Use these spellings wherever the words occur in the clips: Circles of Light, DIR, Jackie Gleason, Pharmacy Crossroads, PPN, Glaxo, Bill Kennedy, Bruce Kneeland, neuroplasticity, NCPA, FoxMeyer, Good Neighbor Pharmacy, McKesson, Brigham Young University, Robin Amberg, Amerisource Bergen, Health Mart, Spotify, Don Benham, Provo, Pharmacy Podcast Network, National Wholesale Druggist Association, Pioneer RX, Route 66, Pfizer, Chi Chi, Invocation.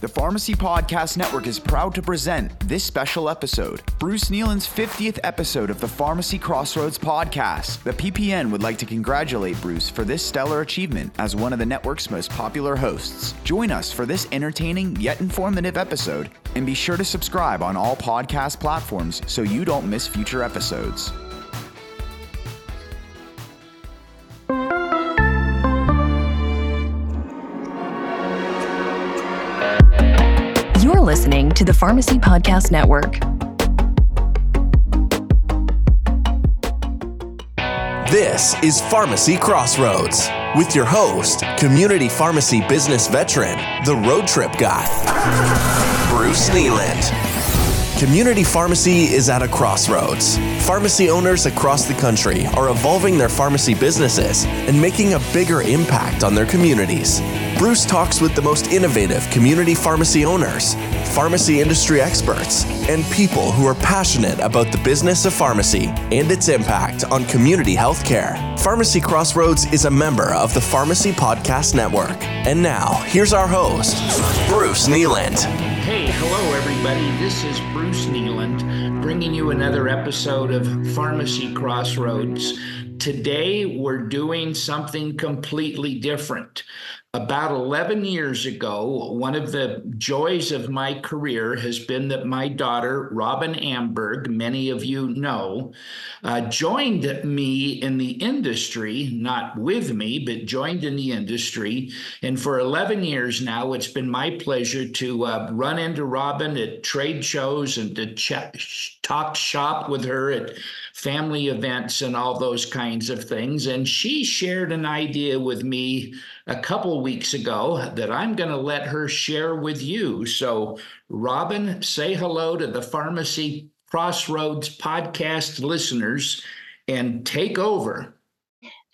The Pharmacy Podcast Network is proud to present this special episode, Bruce Kneeland's 50th episode of the Pharmacy Crossroads podcast. The PPN would like to congratulate Bruce for this stellar achievement as one of the network's most popular hosts. Join us for this entertaining yet informative episode, and be sure to subscribe on all podcast platforms so you don't miss future episodes. You're listening to the Pharmacy Podcast Network. This is Pharmacy Crossroads with your host, community pharmacy business veteran, the road trip guy, Bruce Kneeland. Community pharmacy is at a crossroads. Pharmacy owners across the country are evolving their pharmacy businesses and making a bigger impact on their communities. Bruce talks with the most innovative community pharmacy owners, pharmacy industry experts, and people who are passionate about the business of pharmacy and its impact on community healthcare. Pharmacy Crossroads is a member of the Pharmacy Podcast Network. And now, here's our host, Bruce Kneeland. Hey, hello everybody. This is Bruce Kneeland, bringing you another episode of Pharmacy Crossroads. Today, we're doing something completely different. About 11 years ago, one of the joys of my career has been that my daughter, Robin Amberg, many of you know, joined me in the industry, not with me, but joined in the industry. And for 11 years now, it's been my pleasure to run into Robin at trade shows and to talk shop with her at family events and all those kinds of things. And she shared an idea with me a couple weeks ago that I'm going to let her share with you. So, Robin, say hello to the Pharmacy Crossroads podcast listeners and take over.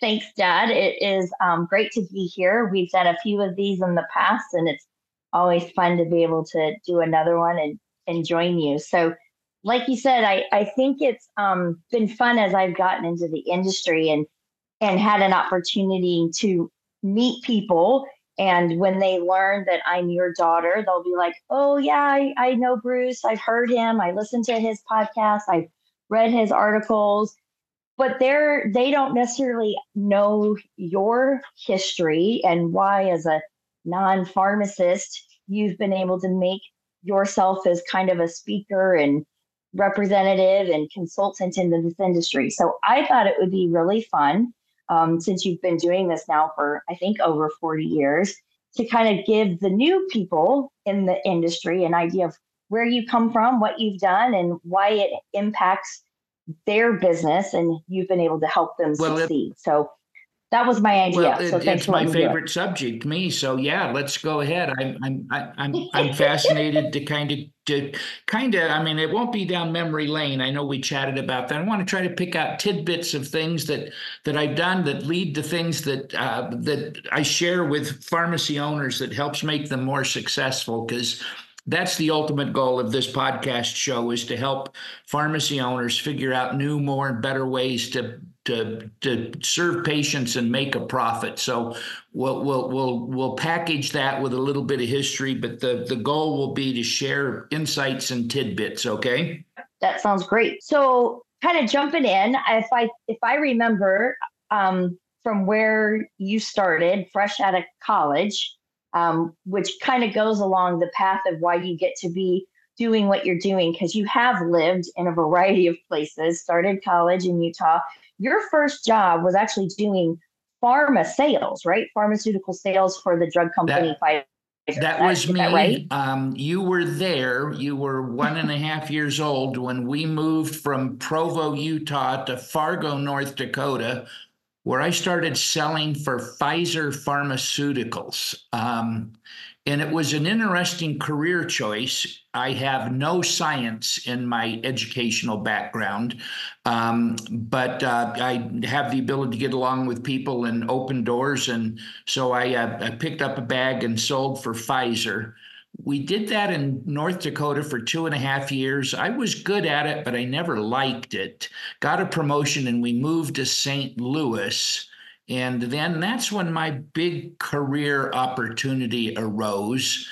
Thanks, Dad. It is great to be here. We've done a few of these in the past, and it's always fun to be able to do another one and join you. So, like you said, I think it's been fun as I've gotten into the industry and had an opportunity to meet people. And when they learn that I'm your daughter, they'll be like, oh, yeah, I know Bruce. I've heard him. I listened to his podcast. I've read his articles. But they don't necessarily know your history and why, as a non-pharmacist, you've been able to make yourself as kind of a speaker and representative and consultant in this industry. So I thought it would be really fun, since you've been doing this now for, I think, over 40 years, to kind of give the new people in the industry an idea of where you come from, what you've done, and why it impacts their business, and you've been able to help them succeed. So that was my idea. Well, it's my favorite subject, me. So yeah, let's go ahead. I'm fascinated to kind of. I mean, it won't be down memory lane. I know we chatted about that. I want to try to pick out tidbits of things that I've done that lead to things that I share with pharmacy owners that helps make them more successful, because that's the ultimate goal of this podcast show, is to help pharmacy owners figure out new, more, and better ways to serve patients and make a profit. So we'll package that with a little bit of history, but the goal will be to share insights and tidbits. Okay. That sounds great. So kind of jumping in, if I remember from where you started, fresh out of college, which kind of goes along the path of why you get to be doing what you're doing, because you have lived in a variety of places, started college in Utah. Your first job was actually doing pharma sales, right? Pharmaceutical sales for the drug company Pfizer. That was me. Right? You were there. You were 1.5 years old when we moved from Provo, Utah to Fargo, North Dakota, where I started selling for Pfizer Pharmaceuticals. And it was an interesting career choice. I have no science in my educational background, but I have the ability to get along with people and open doors. And so I picked up a bag and sold for Pfizer. We did that in North Dakota for 2.5 years. I was good at it, but I never liked it. Got a promotion and we moved to St. Louis. And then that's when my big career opportunity arose.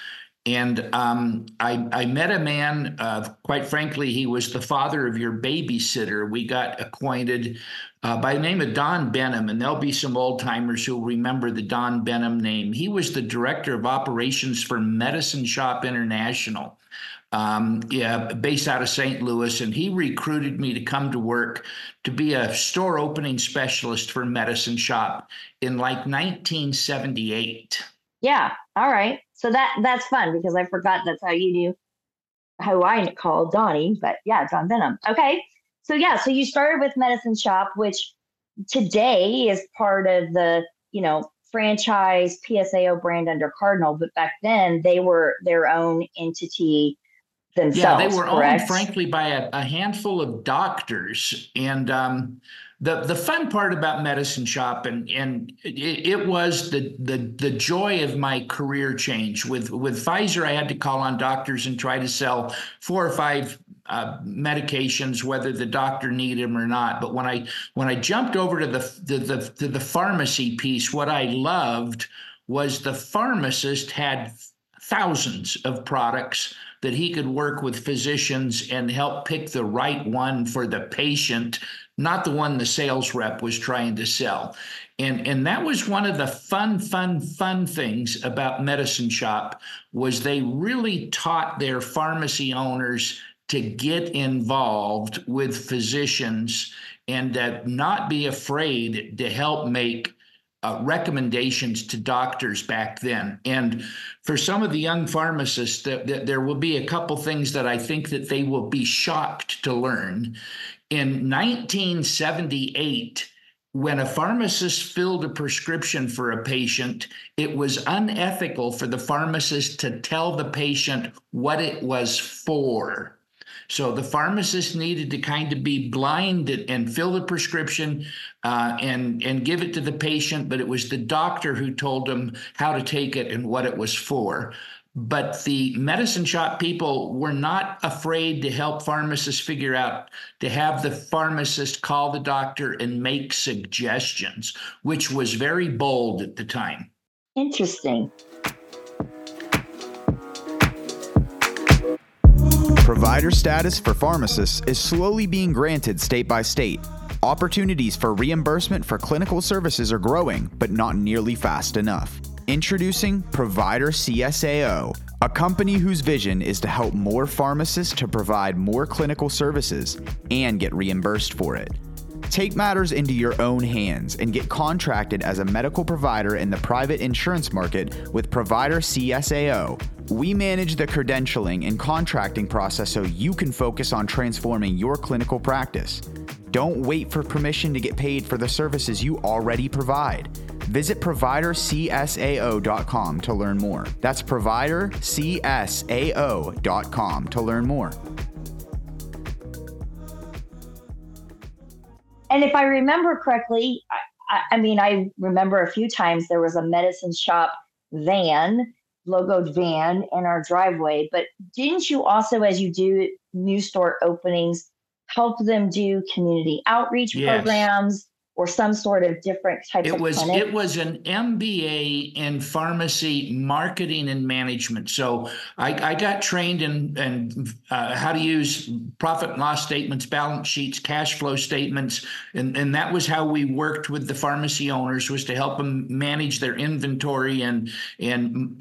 And I met a man, quite frankly, he was the father of your babysitter. We got acquainted by the name of Don Benham, and there'll be some old-timers who'll remember the Don Benham name. He was the director of operations for Medicine Shoppe International, based out of St. Louis, and he recruited me to come to work to be a store opening specialist for Medicine Shoppe in like 1978. Yeah, all right. So that's fun because I forgot that's how you knew how I called Donnie, but yeah, Don Benham. Okay. So yeah, so you started with Medicine Shoppe, which today is part of the, you know, franchise PSAO brand under Cardinal, but back then they were their own entity themselves. Yeah, they were correct? Owned, frankly, by a handful of doctors. And the fun part about Medicine Shoppe, and it was the joy of my career change. With Pfizer, I had to call on doctors and try to sell 4 or 5 medications, whether the doctor needed them or not. But when I jumped over to the pharmacy piece, what I loved was the pharmacist had thousands of products that he could work with physicians and help pick the right one for the patient, not the one the sales rep was trying to sell. And that was one of the fun things about Medicine Shoppe, was they really taught their pharmacy owners to get involved with physicians and not be afraid to help make recommendations to doctors back then. And for some of the young pharmacists, there will be a couple things that I think that they will be shocked to learn. In 1978, when a pharmacist filled a prescription for a patient, it was unethical for the pharmacist to tell the patient what it was for. So the pharmacist needed to kind of be blind and fill the prescription and give it to the patient, but it was the doctor who told them how to take it and what it was for. But the Medicine Shoppe people were not afraid to help pharmacists figure out, to have the pharmacist call the doctor and make suggestions, which was very bold at the time. Interesting. Provider status for pharmacists is slowly being granted state by state. Opportunities for reimbursement for clinical services are growing, but not nearly fast enough. Introducing Provider CSAO, a company whose vision is to help more pharmacists to provide more clinical services and get reimbursed for it. Take matters into your own hands and get contracted as a medical provider in the private insurance market with Provider CSAO. We manage the credentialing and contracting process so you can focus on transforming your clinical practice. Don't wait for permission to get paid for the services you already provide. Visit providercsao.com to learn more. That's providercsao.com to learn more. And if I remember correctly, I remember a few times there was a Medicine Shoppe van, logoed van in our driveway, but didn't you also, as you do new store openings, help them do community outreach programs or some sort of different type of clinic? It was an MBA in pharmacy marketing and management. So I got trained in how to use profit and loss statements, balance sheets, cash flow statements. And that was how we worked with the pharmacy owners, was to help them manage their inventory and you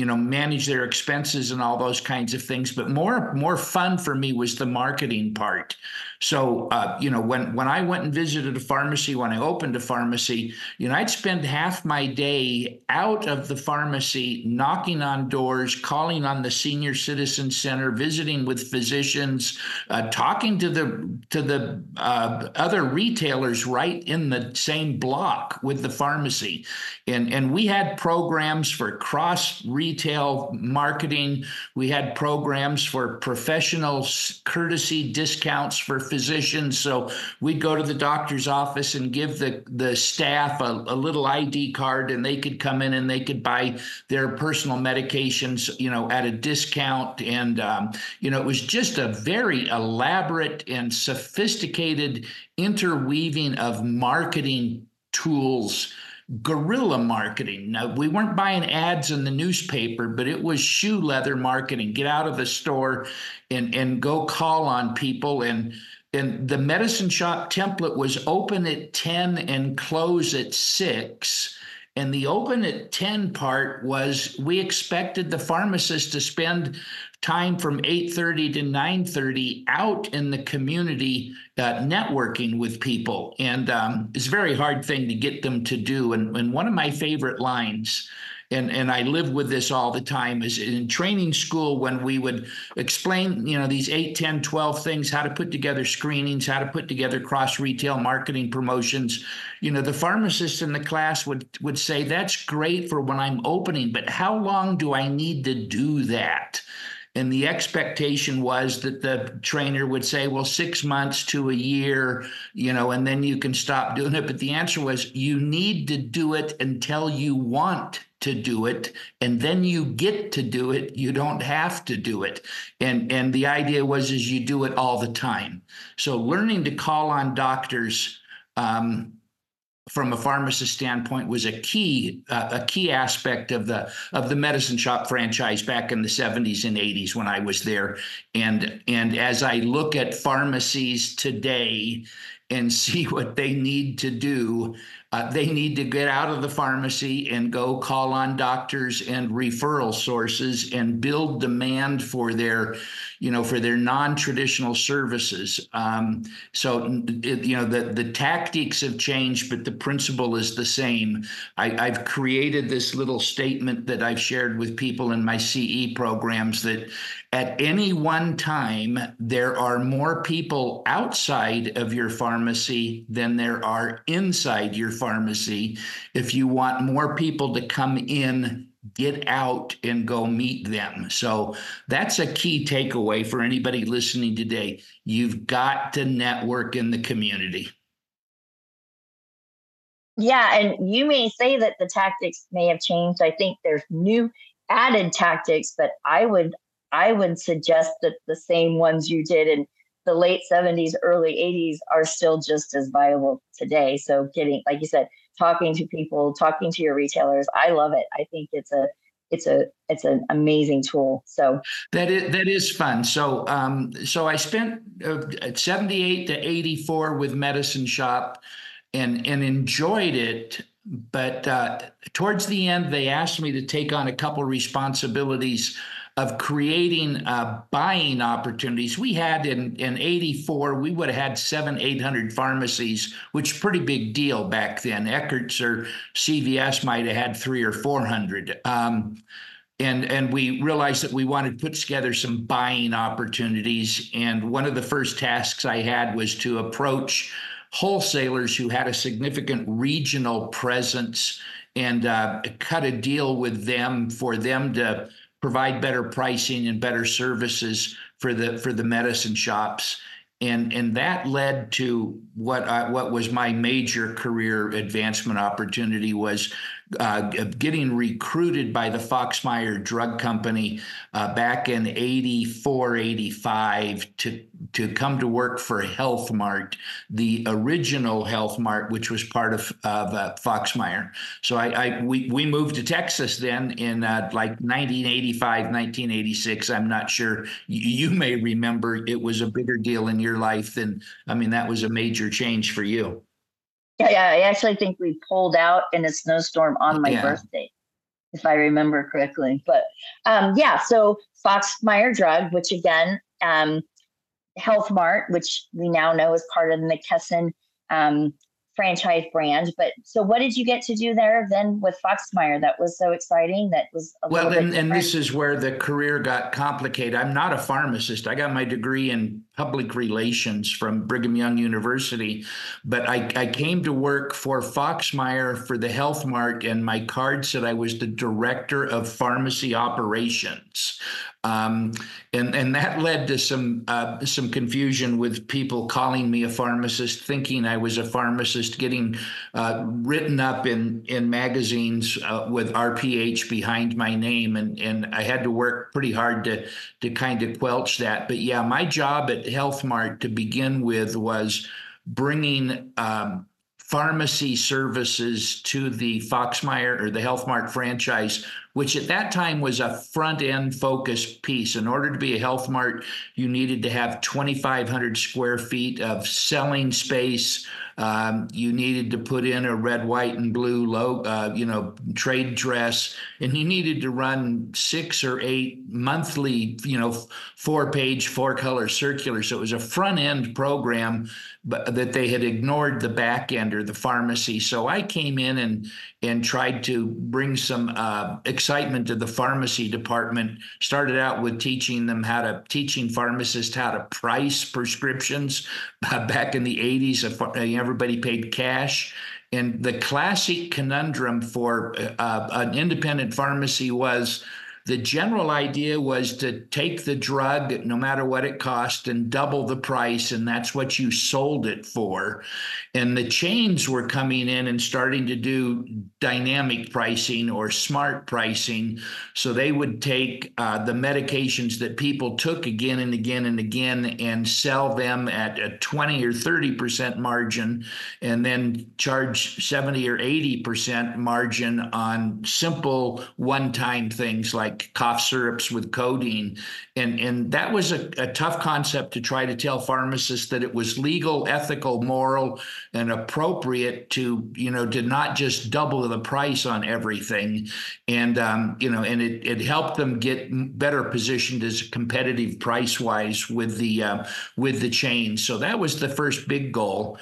know, manage their expenses and all those kinds of things. But more fun for me was the marketing part. So, you know, when I went and visited a pharmacy, when I opened a pharmacy, you know, I'd spend half my day out of the pharmacy, knocking on doors, calling on the senior citizen center, visiting with physicians, talking to the other retailers right in the same block with the pharmacy. And we had programs for cross retail marketing. We had programs for professional courtesy discounts for physicians. So we'd go to the doctor's office and give the staff a little ID card, and they could come in and they could buy their personal medications, you know, at a discount. And, you know, it was just a very elaborate and sophisticated interweaving of marketing tools guerrilla marketing. Now, we weren't buying ads in the newspaper, but it was shoe leather marketing. Get out of the store and go call on people. And the Medicine Shoppe template was open at 10 and close at 6. And the open at 10 part was we expected the pharmacist to spend time from 8:30 to 9:30 out in the community networking with people. And it's a very hard thing to get them to do. And one of my favorite lines, and I live with this all the time, is in training school when we would explain, you know, these 8, 10, 12 things, how to put together screenings, how to put together cross-retail marketing promotions. You know, the pharmacist in the class would say, that's great for when I'm opening, but how long do I need to do that? And the expectation was that the trainer would say, well, 6 months to a year, you know, and then you can stop doing it. But the answer was, you need to do it until you want to do it, and then you get to do it. You don't have to do it. And the idea was, is you do it all the time. So learning to call on doctors from a pharmacist standpoint was a key aspect of the Medicine Shoppe franchise back in the 70s and 80s when I was there. And as I look at pharmacies today and see what they need to do, they need to get out of the pharmacy and go call on doctors and referral sources and build demand for their, you know, for their non-traditional services. So the tactics have changed, but the principle is the same. I've created this little statement that I've shared with people in my CE programs that at any one time, there are more people outside of your pharmacy than there are inside your pharmacy. If you want more people to come in, get out and go meet them. So that's a key takeaway for anybody listening today. You've got to network in the community. Yeah, and you may say that the tactics may have changed. I think there's new added tactics, but I would suggest that the same ones you did in the late 70s, early 80s are still just as viable today. So getting, like you said, talking to people, talking to your retailers. I love it. I think it's an amazing tool. So that is fun. So, so I spent 78 to 84 with Medicine Shoppe and enjoyed it. But towards the end, they asked me to take on a couple responsibilities of creating buying opportunities. We had in 84, we would have had 700-800 pharmacies, which is a pretty big deal back then. Eckert's or CVS might have had 300 or 400. And we realized that we wanted to put together some buying opportunities. And one of the first tasks I had was to approach wholesalers who had a significant regional presence and cut a deal with them for them to provide better pricing and better services for the Medicine Shoppes. And that led to what was my major career advancement opportunity was getting recruited by the FoxMeyer drug company back in 84, 85 to come to work for Health Mart, the original Health Mart, which was part of FoxMeyer. So we moved to Texas then in like 1985, 1986. I'm not sure. You may remember it was a bigger deal in your life than, I mean, that was a major change for you. Yeah, I actually think we pulled out in a snowstorm on my birthday, if I remember correctly. But so FoxMeyer drug, which again, Health Mart, which we now know is part of the McKesson franchise brand. But so what did you get to do there then with FoxMeyer? That was so exciting. That was and this is where the career got complicated. I'm not a pharmacist. I got my degree in public relations from Brigham Young University, but I came to work for FoxMeyer for the Health Mart, and my card said I was the director of pharmacy operations. And that led to some confusion with people calling me a pharmacist, thinking I was a pharmacist, getting written up in magazines with RPH behind my name, and I had to work pretty hard to kind of quelch that. But yeah, my job at Health Mart to begin with was bringing pharmacy services to the FoxMeyer or the Health Mart franchise, which at that time was a front-end focused piece. In order to be a Health Mart, you needed to have 2,500 square feet of selling space. You needed to put in a red, white, and blue logo, trade dress, and you needed to run 6 or 8 monthly, 4-page, 4-color circulars. So it was a front-end program, but that they had ignored the back end or the pharmacy. So I came in and tried to bring some excitement to the pharmacy department. Started out with teaching pharmacists how to price prescriptions. Back in the 80s, everybody paid cash. And the classic conundrum for an independent pharmacy was the general idea was to take the drug, no matter what it cost, and double the price, and that's what you sold it for. And the chains were coming in and starting to do dynamic pricing or smart pricing. So they would take the medications that people took again and again and again and sell them at a 20 or 30% margin, and then charge 70 or 80% margin on simple one-time things like cough syrups with codeine. And that was a tough concept to try to tell pharmacists that it was legal, ethical, moral, and appropriate to not just double the price on everything. And, and it helped them get better positioned as competitive price-wise with the chain. So that was the first big goal.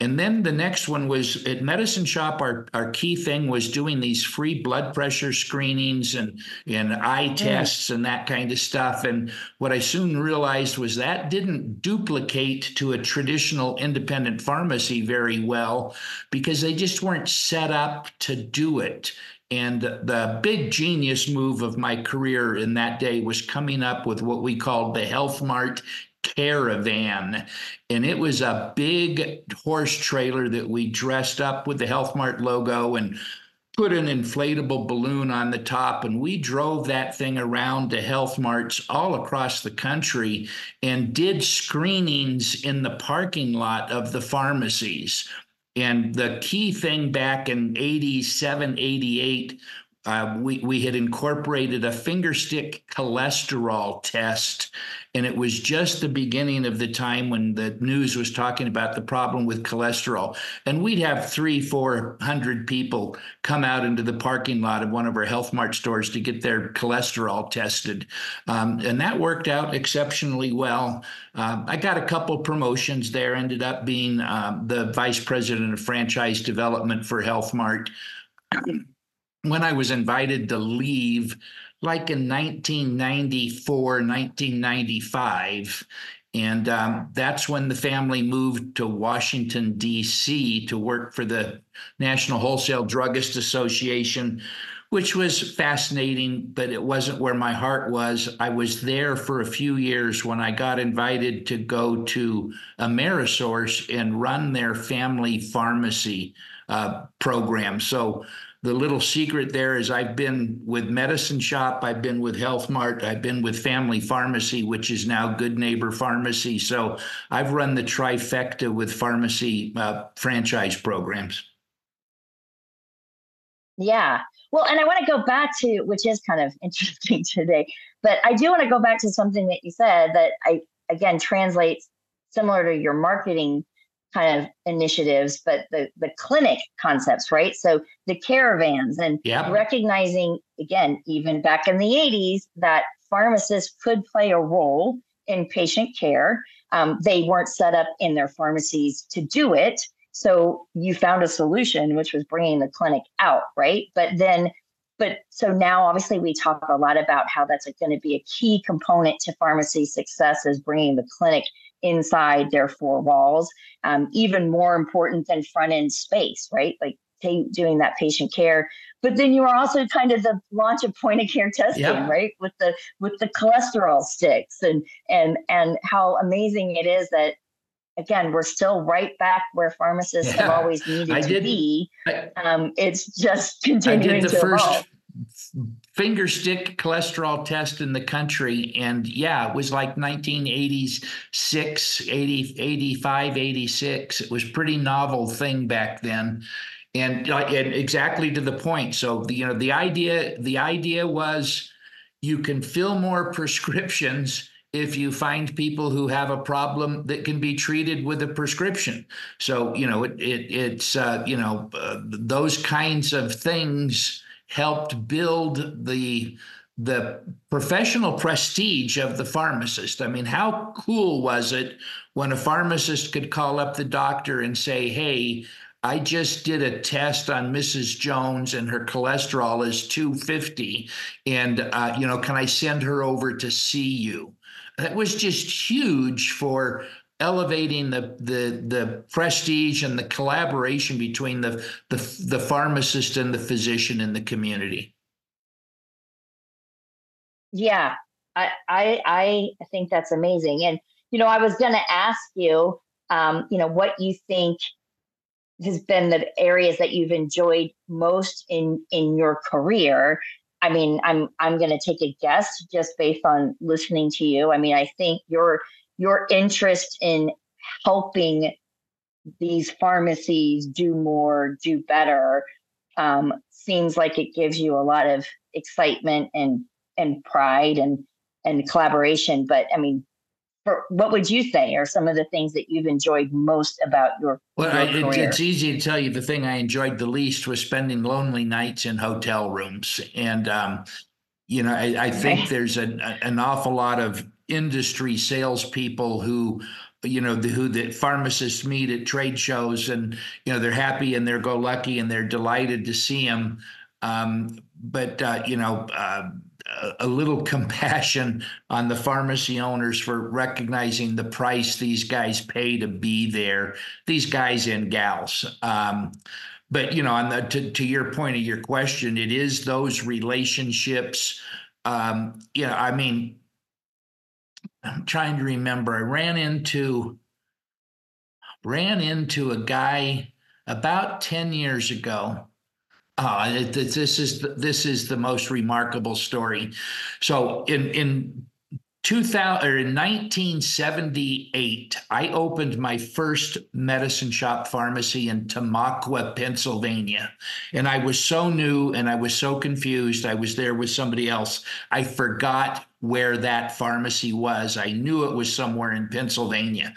And then the next one was at Medicine Shoppe, our key thing was doing these free blood pressure screenings and eye tests and that kind of stuff. And what I soon realized was that didn't duplicate to a traditional independent pharmacy very well because they just weren't set up to do it. And the big genius move of my career in that day was coming up with what we called the Health Mart Caravan. And it was a big horse trailer that we dressed up with the Health Mart logo and put an inflatable balloon on the top, and we drove that thing around to Health Marts all across the country and did screenings in the parking lot of the pharmacies. And the key thing back in 87, 88, we had incorporated a finger stick cholesterol test, and it was just the beginning of the time when the news was talking about the problem with cholesterol. And we'd have 300-400 people come out into the parking lot of one of our Health Mart stores to get their cholesterol tested. And that worked out exceptionally well. I got a couple promotions there, ended up being the vice president of franchise development for Health Mart. When I was invited to leave, like in 1994, 1995, and that's when the family moved to Washington, D.C. to work for the National Wholesale Druggist Association, which was fascinating, but it wasn't where my heart was. I was there for a few years when I got invited to go to Amerisource and run their family pharmacy program. So the little secret there is I've been with Medicine Shoppe, I've been with Health Mart, I've been with Family Pharmacy, which is now Good Neighbor Pharmacy. So I've run the trifecta with pharmacy franchise programs. Yeah. Well, and I want to go back to, which is kind of interesting today, but I do want to go back to something that you said that I, again, translates similar to your marketing kind of initiatives, but the clinic concepts, right? So the caravans and recognizing, again, even back in the 80s, that pharmacists could play a role in patient care. They weren't set up in their pharmacies to do it. So you found a solution, which was bringing the clinic out, right? But so now obviously we talk a lot about how that's going to be a key component to pharmacy success is bringing the clinic inside their four walls, even more important than front end space, right? Like doing that patient care. But then you are also kind of the launch of point of care testing, right? With the cholesterol sticks and how amazing it is that, again, we're still right back where pharmacists have always needed to be. It's just continuing to evolve. finger stick cholesterol test in the country. And yeah, it was like 1986, 85, 86. It was a pretty novel thing back then. And exactly to the point. So, the idea was you can fill more prescriptions if you find people who have a problem that can be treated with a prescription. So, it's those kinds of things helped build the professional prestige of the pharmacist. I mean, how cool was it when a pharmacist could call up the doctor and say, hey, I just did a test on Mrs. Jones and her cholesterol is 250. And, can I send her over to see you? That was just huge for elevating the prestige and the collaboration between the pharmacist and the physician in the community. Yeah, I think that's amazing. And, I was going to ask you, what you think has been the areas that you've enjoyed most in your career. I mean, I'm going to take a guess just based on listening to you. I mean, I think your interest in helping these pharmacies do more, do better, seems like it gives you a lot of excitement and pride and collaboration. But I mean, what would you say are some of the things that you've enjoyed most about your career? It's easy to tell you the thing I enjoyed the least was spending lonely nights in hotel rooms. And, I think there's an awful lot of industry salespeople who the pharmacists meet at trade shows and, they're happy and they're go-lucky and they're delighted to see them. But a little compassion on the pharmacy owners for recognizing the price these guys pay to be there, these guys and gals. But to your point of your question, it is those relationships. I'm trying to remember. I ran into a guy about 10 years ago. This is the most remarkable story. So in 1978, I opened my first Medicine Shoppe pharmacy in Tamaqua, Pennsylvania. And I was so new and I was so confused. I was there with somebody else. I forgot where that pharmacy was. I knew it was somewhere in Pennsylvania.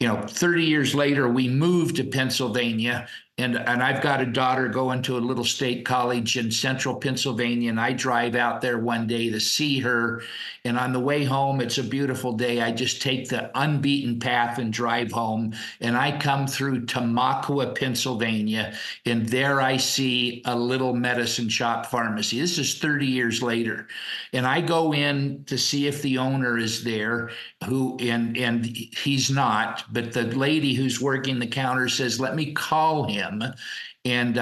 30 years later, we moved to Pennsylvania. And I've got a daughter going to a little state college in central Pennsylvania, and I drive out there one day to see her. And on the way home, it's a beautiful day. I just take the unbeaten path and drive home. And I come through Tamaqua, Pennsylvania, and there I see a little Medicine Shoppe pharmacy. This is 30 years later. And I go in to see if the owner is there, and he's not, but the lady who's working the counter says, let me call him. And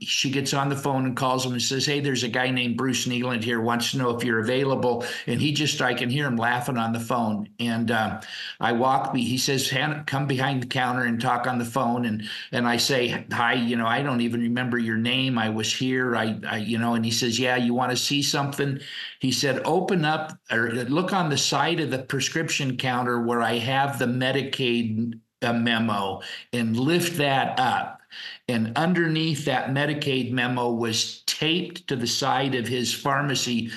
she gets on the phone and calls him and says, hey, there's a guy named Bruce Kneeland here, wants to know if you're available. And I can hear him laughing on the phone. And he says, Hannah, come behind the counter and talk on the phone. And I say, hi, I don't even remember your name. I was here. And he says, yeah, you want to see something? He said, open up or look on the side of the prescription counter where I have the Medicaid memo and lift that up. And underneath that Medicaid memo was taped to the side of his pharmacy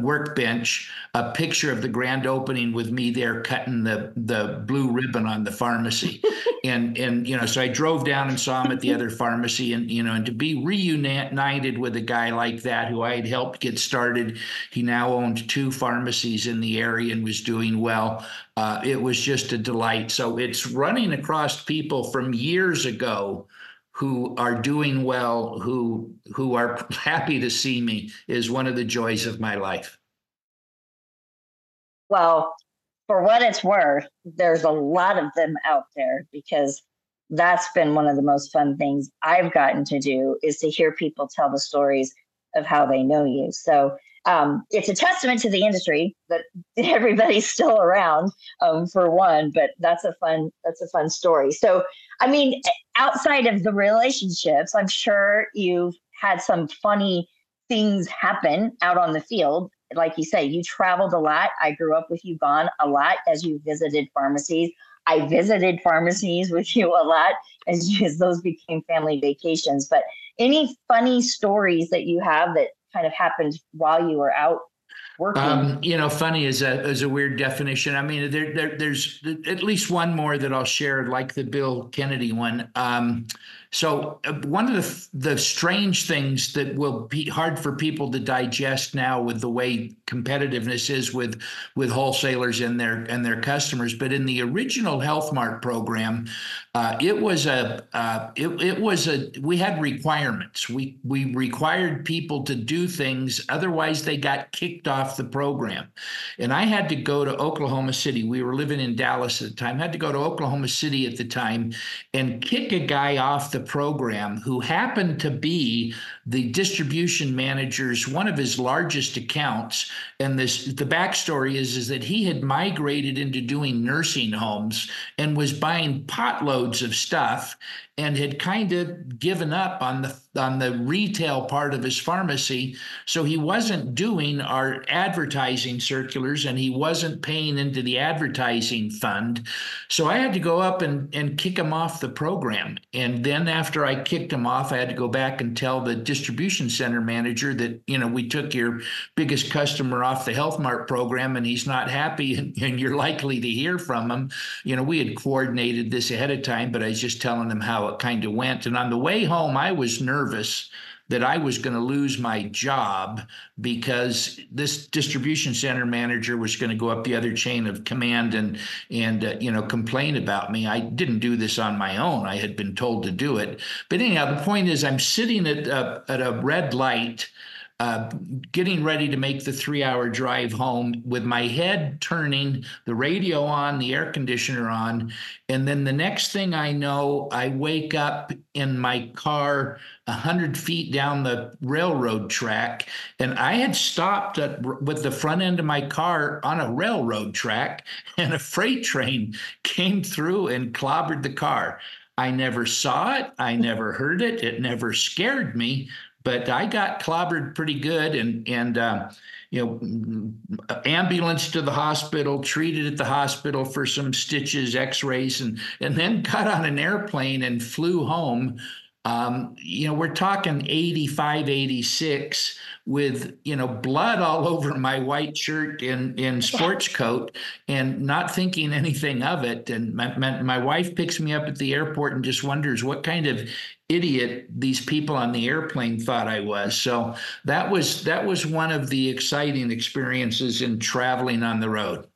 workbench, a picture of the grand opening with me there cutting the blue ribbon on the pharmacy. So I drove down and saw him at the other pharmacy and to be reunited with a guy like that who I had helped get started. He now owned two pharmacies in the area and was doing well. It was just a delight. So it's running across people from years ago who are doing well, who are happy to see me is one of the joys of my life. Well, for what it's worth, there's a lot of them out there because that's been one of the most fun things I've gotten to do is to hear people tell the stories of how they know you. So it's a testament to the industry that everybody's still around for one, but that's a fun story. So, I mean, outside of the relationships, I'm sure you've had some funny things happen out on the field. Like you say, you traveled a lot. I grew up with you, Don, a lot as you visited pharmacies. I visited pharmacies with you a lot as those became family vacations. But any funny stories that you have that kind of happened while you were out working? Funny is a weird definition. I mean, there's at least one more that I'll share, like the Bill Kennedy one. So one of the strange things that will be hard for people to digest now with the way competitiveness is with wholesalers and their customers, but in the original Health Mart program, we had requirements. We required people to do things, otherwise they got kicked off the program. And I had to go to Oklahoma City. We were living in Dallas at the time. Had to go to Oklahoma City at the time and kick a guy off the program who happened to be the distribution manager's, one of his largest accounts. And the backstory is that he had migrated into doing nursing homes and was buying potloads of stuff and had kind of given up on the retail part of his pharmacy. So he wasn't doing our advertising circulars and he wasn't paying into the advertising fund. So I had to go up and kick him off the program. And then after I kicked him off, I had to go back and tell the distribution center manager that, we took your biggest customer off the Health Mart program and he's not happy and you're likely to hear from him. We had coordinated this ahead of time, but I was just telling him how it kind of went. And on the way home, I was nervous that I was going to lose my job because this distribution center manager was going to go up the other chain of command and complain about me. I didn't do this on my own. I had been told to do it. But anyhow, the point is I'm sitting at a red light, getting ready to make the 3-hour drive home with my head turning, the radio on, the air conditioner on. And then the next thing I know, I wake up in my car 100 feet down the railroad track. And I had stopped with the front end of my car on a railroad track and a freight train came through and clobbered the car. I never saw it. I never heard it. It never scared me. But I got clobbered pretty good and ambulanced to the hospital, treated at the hospital for some stitches, x-rays, and then got on an airplane and flew home. We're talking 85, 86 with, blood all over my white shirt and sports coat and not thinking anything of it. And my wife picks me up at the airport and just wonders what kind of idiot these people on the airplane thought I was. So that was one of the exciting experiences in traveling on the road.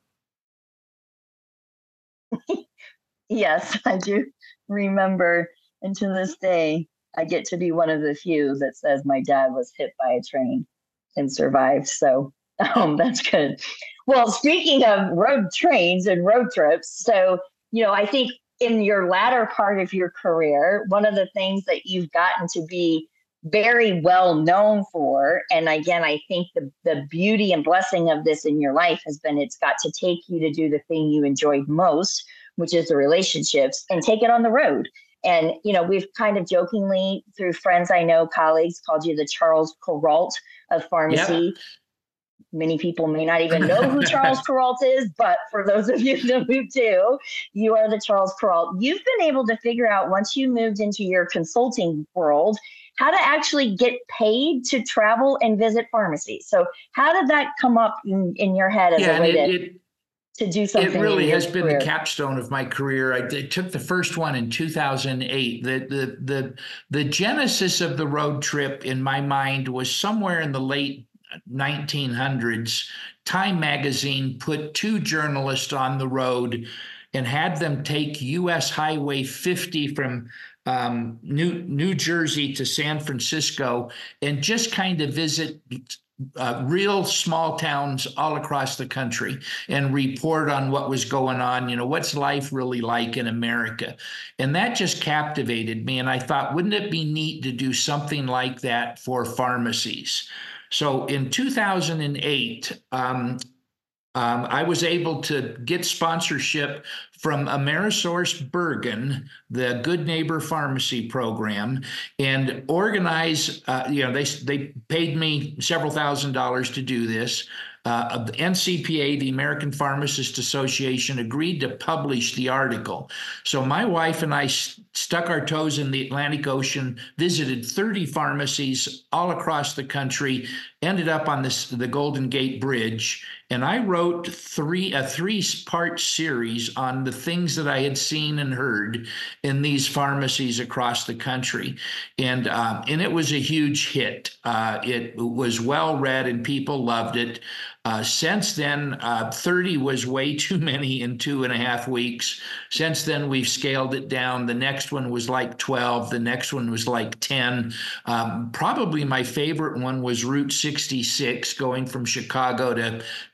Yes, I do remember. And to this day, I get to be one of the few that says my dad was hit by a train and survived. So that's good. Well, speaking of road trains and road trips, so, I think in your latter part of your career, one of the things that you've gotten to be very well known for, and again, I think the beauty and blessing of this in your life has been it's got to take you to do the thing you enjoyed most, which is the relationships, and take it on the road. And, we've kind of jokingly through friends I know, colleagues, called you the Charles Perrault of pharmacy. Yep. Many people may not even know who Charles Perrault is, but for those of you who do, you are the Charles Perrault. You've been able to figure out, once you moved into your consulting world, how to actually get paid to travel and visit pharmacies. So how did that come up in your head as a way to do something? It really has been the capstone of my career. I took the first one in 2008. The genesis of the road trip in my mind was somewhere in the late 1900s. Time magazine put two journalists on the road and had them take U.S. Highway 50 from New Jersey to San Francisco and just kind of visit real small towns all across the country and report on what was going on, what's life really like in America. And that just captivated me. And I thought, wouldn't it be neat to do something like that for pharmacies? So in 2008, I was able to get sponsorship from Amerisource Bergen, the Good Neighbor Pharmacy program, and organize, they paid me several $1,000s to do this. The NCPA, the American Pharmacists Association, agreed to publish the article. So my wife and I stuck our toes in the Atlantic Ocean, visited 30 pharmacies all across the country, ended up on the Golden Gate Bridge, and I wrote a three-part series on the things that I had seen and heard in these pharmacies across the country. And it was a huge hit. It was well read and people loved it. Since then, 30 was way too many in 2.5 weeks. Since then, we've scaled it down. The next one was like 12. The next one was like 10. Probably my favorite one was Route 66, going from Chicago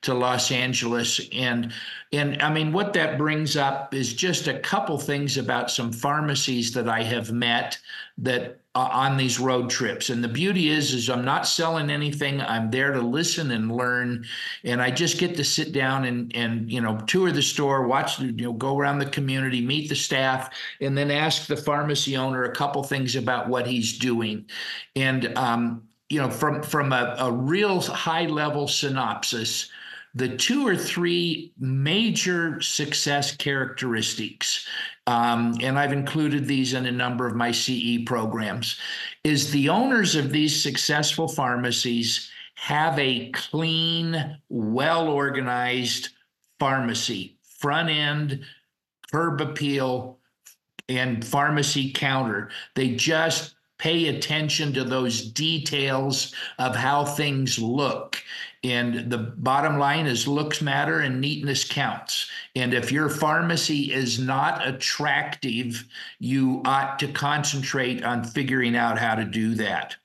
to Los Angeles. And I mean, what that brings up is just a couple things about some pharmacies that I have met that on these road trips. And the beauty is I'm not selling anything. I'm there to listen and learn. And I just get to sit down and tour the store, go around the community, meet the staff, and then ask the pharmacy owner a couple things about what he's doing. And, from a real high level synopsis, the 2 or 3 major success characteristics, and I've included these in a number of my CE programs, is the owners of these successful pharmacies have a clean, well-organized pharmacy, front end, curb appeal, and pharmacy counter. They just pay attention to those details of how things look. And the bottom line is looks matter and neatness counts. And if your pharmacy is not attractive, you ought to concentrate on figuring out how to do that.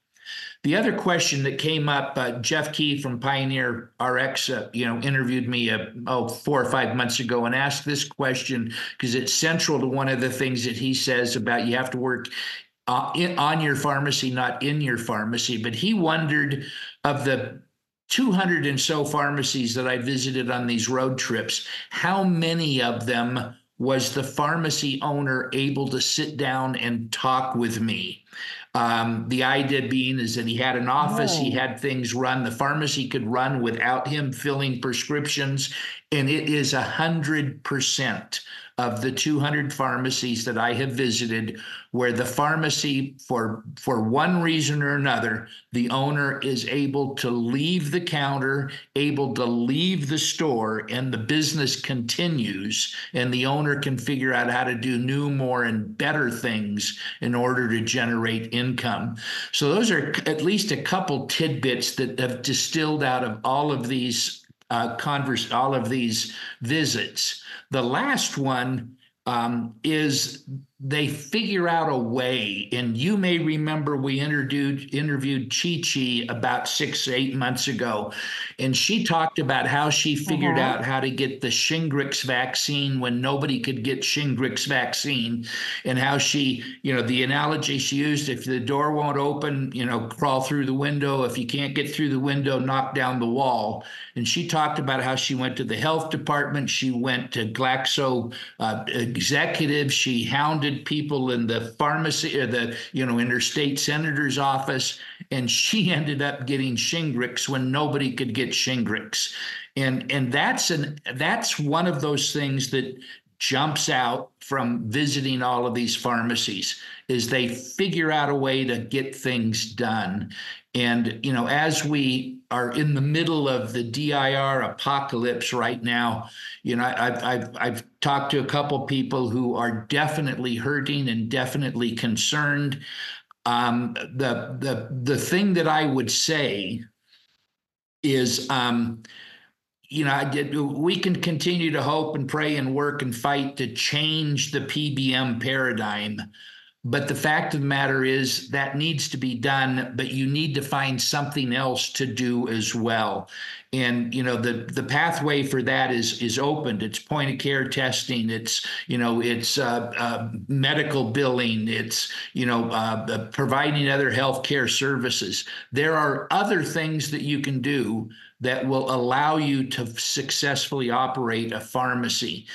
The other question that came up, Jeff Key from Pioneer RX, interviewed me 4 or 5 months ago and asked this question because it's central to one of the things that he says about you have to work on your pharmacy, not in your pharmacy. But he wondered, of the 200 and so pharmacies that I visited on these road trips, how many of them was the pharmacy owner able to sit down and talk with me? The idea being is that he had an office, he had things run, the pharmacy could run without him filling prescriptions, and it is 100% of the 200 pharmacies that I have visited where the pharmacy, for one reason or another, the owner is able to leave the counter, able to leave the store, and the business continues, and the owner can figure out how to do new, more, and better things in order to generate income. So those are at least a couple tidbits that have distilled out of all of these visits. The last one is they figure out a way, and you may remember we interviewed Chi Chi about 6 to 8 months ago, and she talked about how she figured out how to get the Shingrix vaccine when nobody could get Shingrix vaccine, and how she, the analogy she used, if the door won't open, crawl through the window. If you can't get through the window, knock down the wall. And she talked about how she went to the health department. She went to Glaxo executives. She hounded people in the pharmacy or in her state senator's office, and she ended up getting Shingrix when nobody could get Shingrix. And that's one of those things that jumps out from visiting all of these pharmacies, is they figure out a way to get things done. And, as we are in the middle of the DIR apocalypse right now, I've talked to a couple people who are definitely hurting and definitely concerned. The thing that I would say is, we can continue to hope and pray and work and fight to change the PBM paradigm. But the fact of the matter is that needs to be done, but you need to find something else to do as well. And, the pathway for that is opened. It's point of care testing. It's, medical billing. It's, providing other healthcare services. There are other things that you can do that will allow you to successfully operate a pharmacy.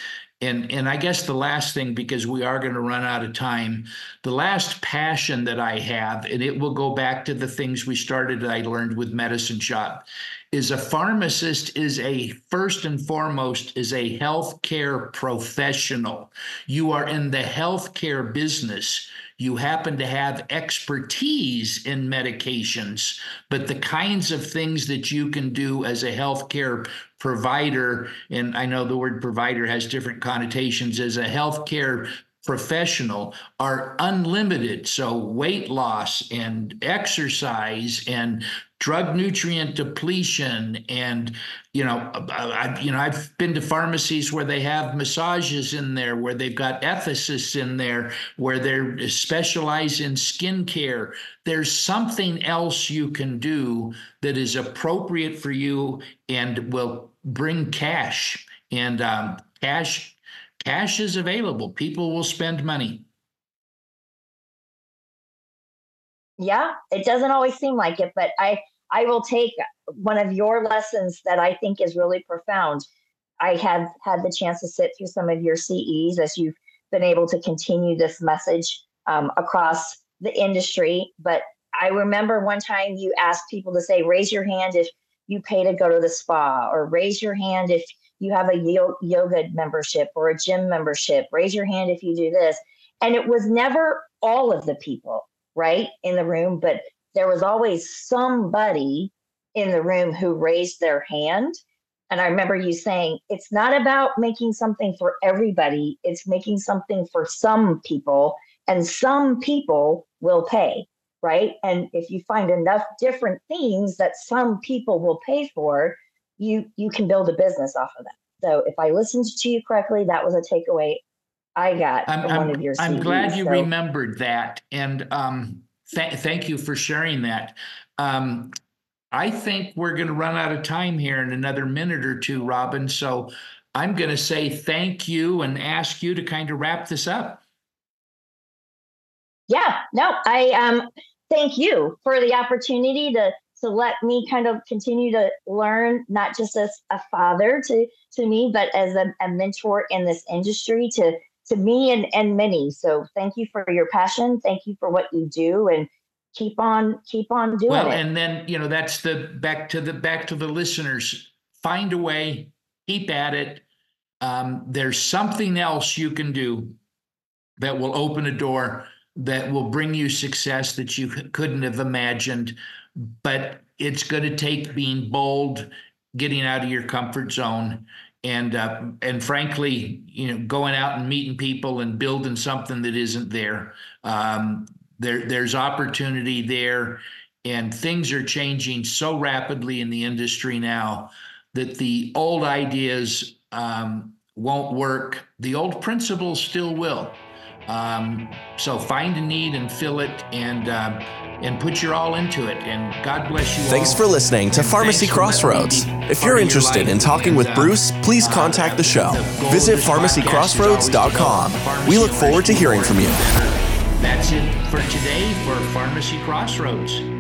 And I guess the last thing, because we are going to run out of time, the last passion that I have, and it will go back to the things we started, I learned with Medicine Shoppe, is a pharmacist is a first and foremost is a healthcare professional. You are in the healthcare business. You happen to have expertise in medications, but the kinds of things that you can do as a healthcare provider, and I know the word provider has different connotations, as a healthcare professional are unlimited. So weight loss and exercise and drug nutrient depletion, and I've been to pharmacies where they have massages in there, where they've got ethicists in there, where they're specialized in skin care. There's something else you can do that is appropriate for you and will bring cash. And cash is available. People will spend money. Yeah, it doesn't always seem like it, but I will take one of your lessons that I think is really profound. I have had the chance to sit through some of your CEs as you've been able to continue this message across the industry. But I remember one time you asked people to say, raise your hand if you pay to go to the spa, or raise your hand if you have a yoga membership or a gym membership, raise your hand if you do this. And it was never all of the people, right, in the room, but there was always somebody in the room who raised their hand. And I remember you saying, it's not about making something for everybody, it's making something for some people, and some people will pay, right? And if you find enough different things that some people will pay for, you can build a business off of that. So if I listened to you correctly, that was a takeaway I got from one of your CDs. I'm glad you remembered that. And thank you for sharing that. I think we're going to run out of time here in another minute or two, Robin. So I'm going to say thank you and ask you to kind of wrap this up. Yeah, no, I thank you for the opportunity to let me kind of continue to learn, not just as a father to me, but as a mentor in this industry to me and many. So thank you for your passion. Thank you for what you do, and keep on doing it. Well, and then, that's back to the listeners, find a way, keep at it. There's something else you can do that will open a door that will bring you success that you couldn't have imagined, but it's going to take being bold, getting out of your comfort zone, and frankly, going out and meeting people and building something that isn't there. There's opportunity there, and things are changing so rapidly in the industry now that the old ideas won't work. The old principles still will. So find a need and fill it, and put your all into it. And God bless you. Thanks for listening to Pharmacy Crossroads. If you're interested in talking with Bruce, please contact the show. Visit pharmacycrossroads.com. We look forward to hearing from you. That's it for today for Pharmacy Crossroads.